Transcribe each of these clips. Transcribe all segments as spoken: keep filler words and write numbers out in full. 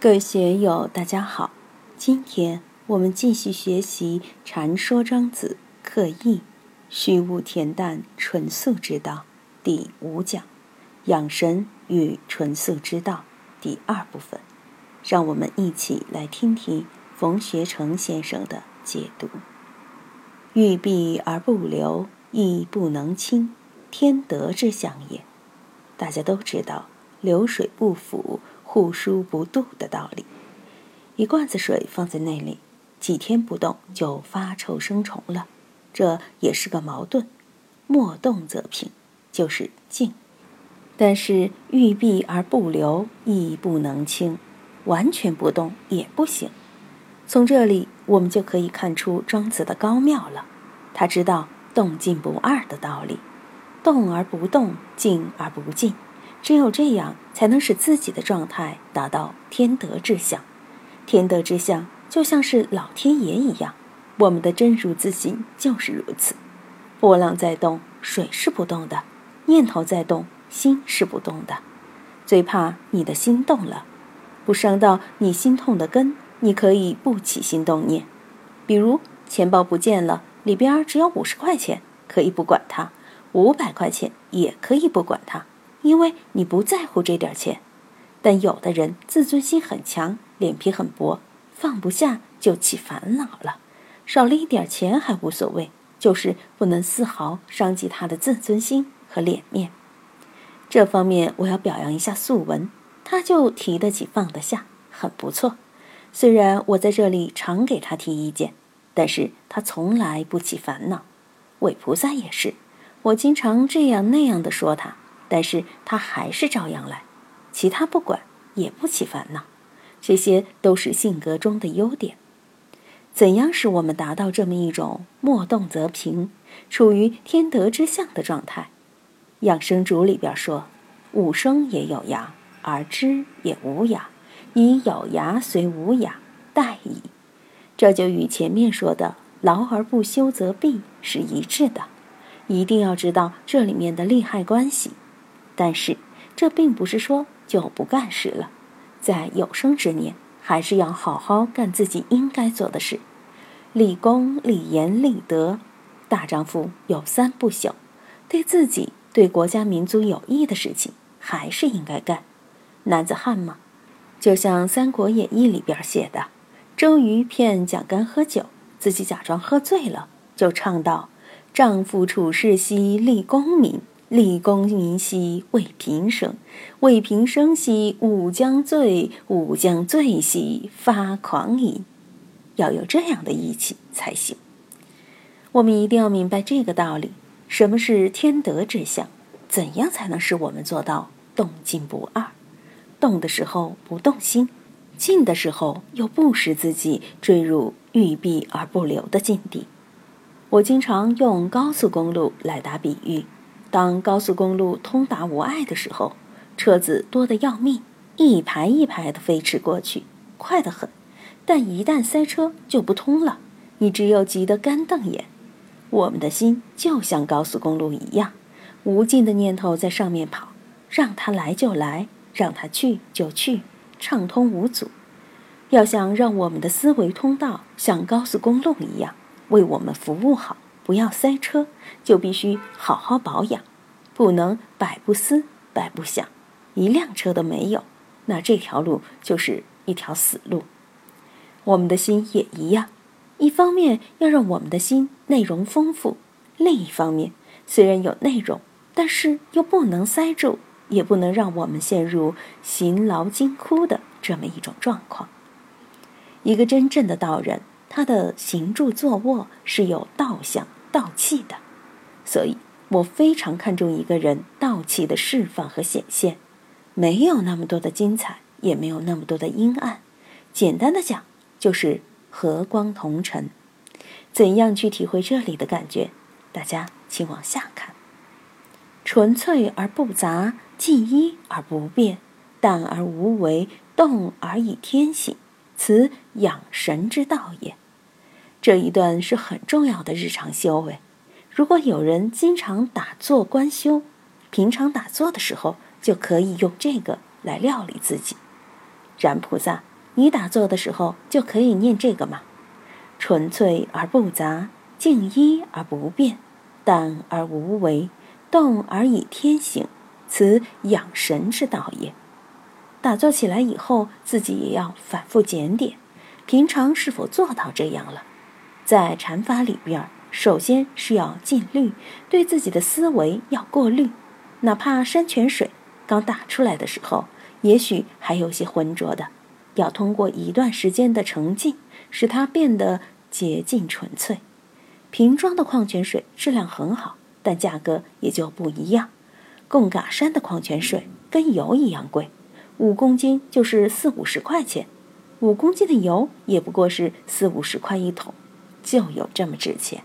各位学友，大家好！今天我们继续学习《禅说庄子·刻意虚无恬淡纯素之道》第五讲“养神与纯素之道”第二部分，让我们一起来听听冯学成先生的解读：“欲闭而不流，亦不能清，天德之象也。”大家都知道，流水不腐，户枢不蠹的道理。一罐子水放在那里，几天不动就发臭生虫了，这也是个矛盾。莫动则平，就是静。但是欲闭而不流，亦不能清，完全不动也不行。从这里我们就可以看出庄子的高妙了，他知道动静不二的道理，动而不动，静而不静。只有这样才能使自己的状态达到天德之象。天德之象就像是老天爷一样，我们的真如自性就是如此。波浪在动，水是不动的；念头在动，心是不动的。最怕你的心动了，不伤到你心痛的根，你可以不起心动念。比如钱包不见了，里边只有五十块钱，可以不管它；五百块钱也可以不管它。因为你不在乎这点钱。但有的人自尊心很强，脸皮很薄，放不下就起烦恼了，少了一点钱还无所谓，就是不能丝毫伤及他的自尊心和脸面。这方面我要表扬一下素文，他就提得起放得下，很不错。虽然我在这里常给他提意见，但是他从来不起烦恼。韦菩萨也是，我经常这样那样的说他，但是他还是照样来，其他不管，也不起烦恼。这些都是性格中的优点。怎样使我们达到这么一种莫动则平，处于天德之象的状态？养生主里边说，吾生也有涯，而知也无涯，以有涯随无涯，殆矣。这就与前面说的劳而不休则弊是一致的。一定要知道这里面的利害关系。但是这并不是说就不干事了，在有生之年还是要好好干自己应该做的事，立功立言立德。大丈夫有三不朽，对自己对国家民族有益的事情还是应该干。男子汉嘛，就像《三国演义》里边写的，周瑜骗蒋干喝酒，自己假装喝醉了，就唱道：丈夫处世兮立功名，立功名兮为平生，为平生兮吾将醉，吾将醉兮发狂矣。要有这样的义气才行。我们一定要明白这个道理，什么是天德之象，怎样才能使我们做到动静不二。动的时候不动心，静的时候又不使自己坠入欲闭而不流的境地。我经常用高速公路来打比喻，当高速公路通达无碍的时候，车子多得要命，一排一排的飞驰过去，快得很。但一旦塞车就不通了，你只有急得干瞪眼。我们的心就像高速公路一样，无尽的念头在上面跑，让它来就来，让它去就去，畅通无阻。要想让我们的思维通道像高速公路一样为我们服务好，不要塞车，就必须好好保养，不能百不思百不想，一辆车都没有，那这条路就是一条死路。我们的心也一样，一方面要让我们的心内容丰富，另一方面虽然有内容，但是又不能塞住，也不能让我们陷入勤劳惊枯的这么一种状况。一个真正的道人，他的行住坐卧是有道相道气的，所以我非常看重一个人道气的释放和显现。没有那么多的精彩，也没有那么多的阴暗，简单的讲就是和光同尘。怎样去体会这里的感觉？大家请往下看。纯粹而不杂，寂一而不变，淡而无为，动而以天行，此养神之道也。这一段是很重要的日常修为。如果有人经常打坐观修，平常打坐的时候就可以用这个来料理自己。然菩萨你打坐的时候就可以念这个嘛，纯粹而不杂，静一而不变，淡而无为，动而以天行，此养神之道也。打坐起来以后，自己也要反复检点，平常是否做到这样了？在禅法里边，首先是要禁律，对自己的思维要过滤，哪怕山泉水刚打出来的时候，也许还有些浑浊的，要通过一段时间的沉浸，使它变得洁净纯粹。瓶装的矿泉水质量很好，但价格也就不一样。贡嘎山的矿泉水跟油一样贵，五公斤就是四五十块钱，五公斤的油也不过是四五十块一桶，就有这么值钱。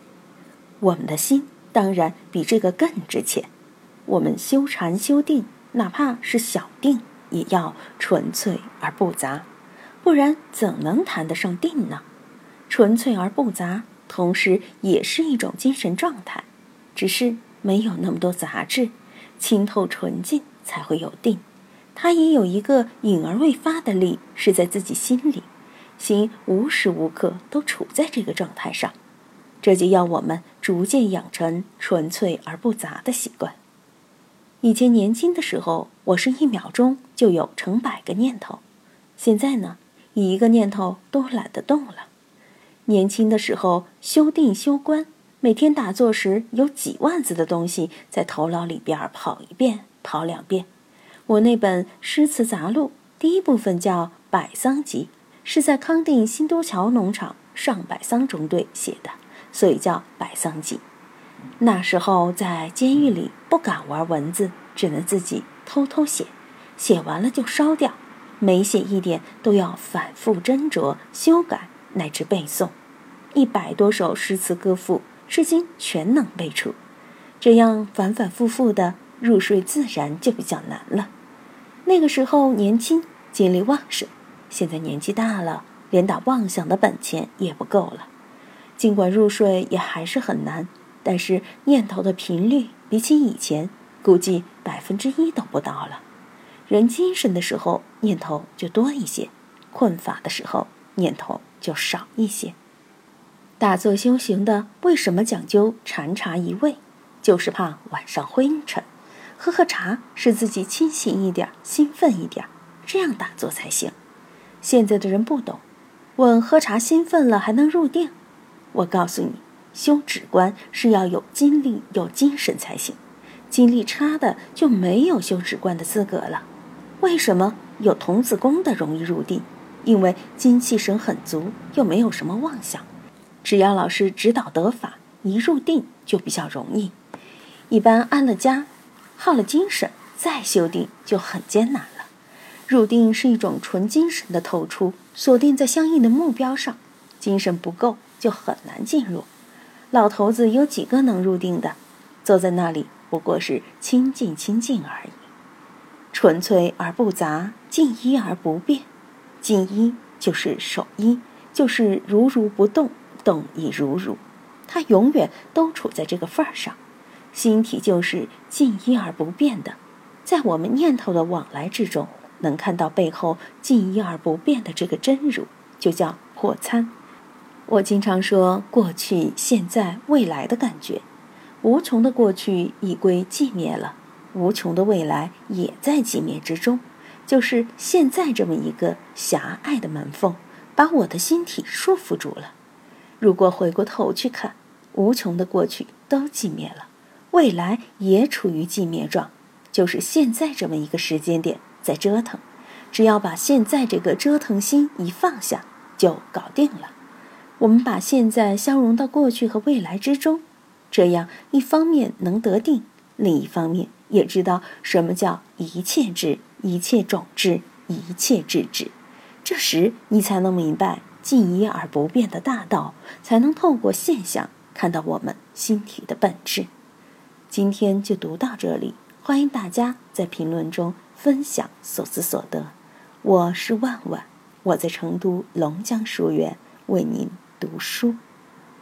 我们的心当然比这个更值钱。我们修禅修定，哪怕是小定，也要纯粹而不杂，不然怎能谈得上定呢？纯粹而不杂，同时也是一种精神状态，只是没有那么多杂质，清透纯净才会有定。它也有一个隐而未发的力，是在自己心里，心无时无刻都处在这个状态上。这就要我们逐渐养成纯粹而不杂的习惯。以前年轻的时候，我是一秒钟就有成百个念头，现在呢，一个念头都懒得动了。年轻的时候修定修观，每天打坐时有几万字的东西在头脑里边跑一遍跑两遍。我那本诗词杂录第一部分叫《百桑集》，是在康定新都桥农场上百桑中队写的，所以叫《百桑集》。那时候在监狱里不敢玩文字，只能自己偷偷写，写完了就烧掉，每写一点都要反复斟酌修改乃至背诵，一百多首诗词歌赋至今全能背出。这样反反复复的入睡自然就比较难了。那个时候年轻，精力旺盛，现在年纪大了，连打妄想的本钱也不够了。尽管入睡也还是很难，但是念头的频率比起以前，估计百分之一都不到了。人精神的时候念头就多一些，困乏的时候念头就少一些。打坐修行的为什么讲究禅茶一味，就是怕晚上昏沉，喝喝茶使自己清醒一点，兴奋一点，这样打坐才行。现在的人不懂，问喝茶兴奋了还能入定？我告诉你，修止观是要有精力有精神才行，精力差的就没有修止观的资格了。为什么有童子功的容易入定？因为精气神很足，又没有什么妄想，只要老师指导得法，一入定就比较容易。一般安了家耗了精神，再修定就很艰难了。入定是一种纯精神的透出，锁定在相应的目标上，精神不够就很难进入。老头子有几个能入定的？坐在那里不过是清静清静而已。纯粹而不杂，静一而不变。静一就是守一，就是如如不动，动亦如如，它永远都处在这个份儿上。心体就是静一而不变的，在我们念头的往来之中，能看到背后静一而不变的这个真如，就叫破参。我经常说过去现在未来的感觉，无穷的过去已归寂灭了，无穷的未来也在寂灭之中，就是现在这么一个狭隘的门缝把我的心体束缚住了。如果回过头去看，无穷的过去都寂灭了，未来也处于寂灭状，就是现在这么一个时间点在折腾，只要把现在这个折腾心一放下就搞定了。我们把现在消融到过去和未来之中，这样一方面能得定，另一方面也知道什么叫一切智、一切种智、一切智智。这时你才能明白静一而不变的大道，才能透过现象看到我们心体的本质。今天就读到这里，欢迎大家在评论中分享所思所得。我是万万，我在成都龙江书园为您读书。